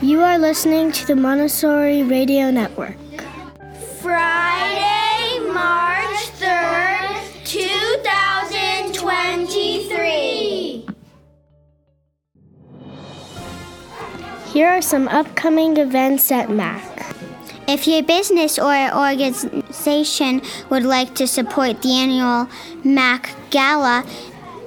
You are listening to the Montessori Radio Network. Friday, March 3rd, 2023. Here are some upcoming events at MAC. If your business or organization would like to support the annual MAC Gala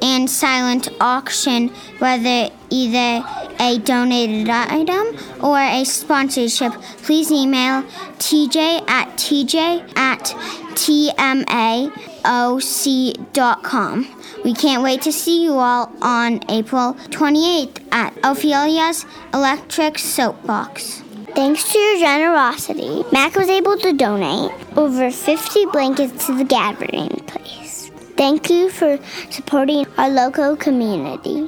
and silent auction, whether either a donated item or a sponsorship, please email tj@tmaoc.com. We can't wait to see you all on April 28th at Ophelia's Electric Soapbox. Thanks to your generosity, MAC was able to donate over 50 blankets to the gathering place. Thank you for supporting our local community.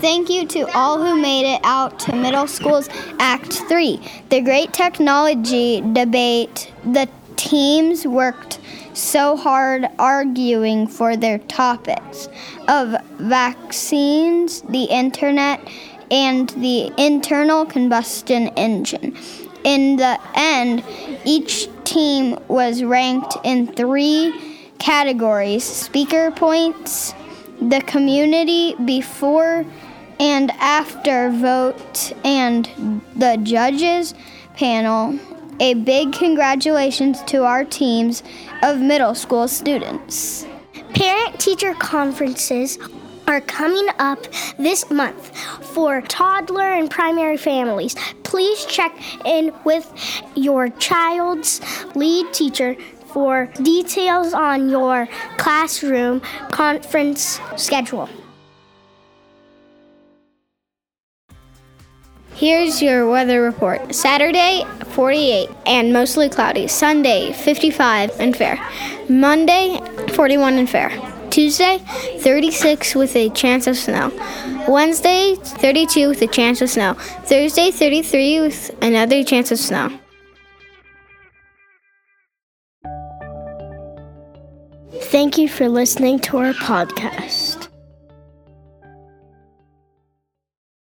Thank you to all who made it out to middle school's Act 3. The great technology debate, the teams worked so hard arguing for their topics of vaccines, the internet, and the internal combustion engine. In the end, each team was ranked in three categories: speaker points, the community before and after vote, and the judges panel. A big congratulations to our teams of middle school students. Parent-teacher conferences are coming up this month for toddler and primary families. Please check in with your child's lead teacher for details on your classroom conference schedule. Here's your weather report. Saturday, 48 and mostly cloudy. Sunday, 55 and fair. Monday, 41 and fair. Tuesday, 36 with a chance of snow. Wednesday, 32 with a chance of snow. Thursday, 33 with another chance of snow. Thank you for listening to our podcast.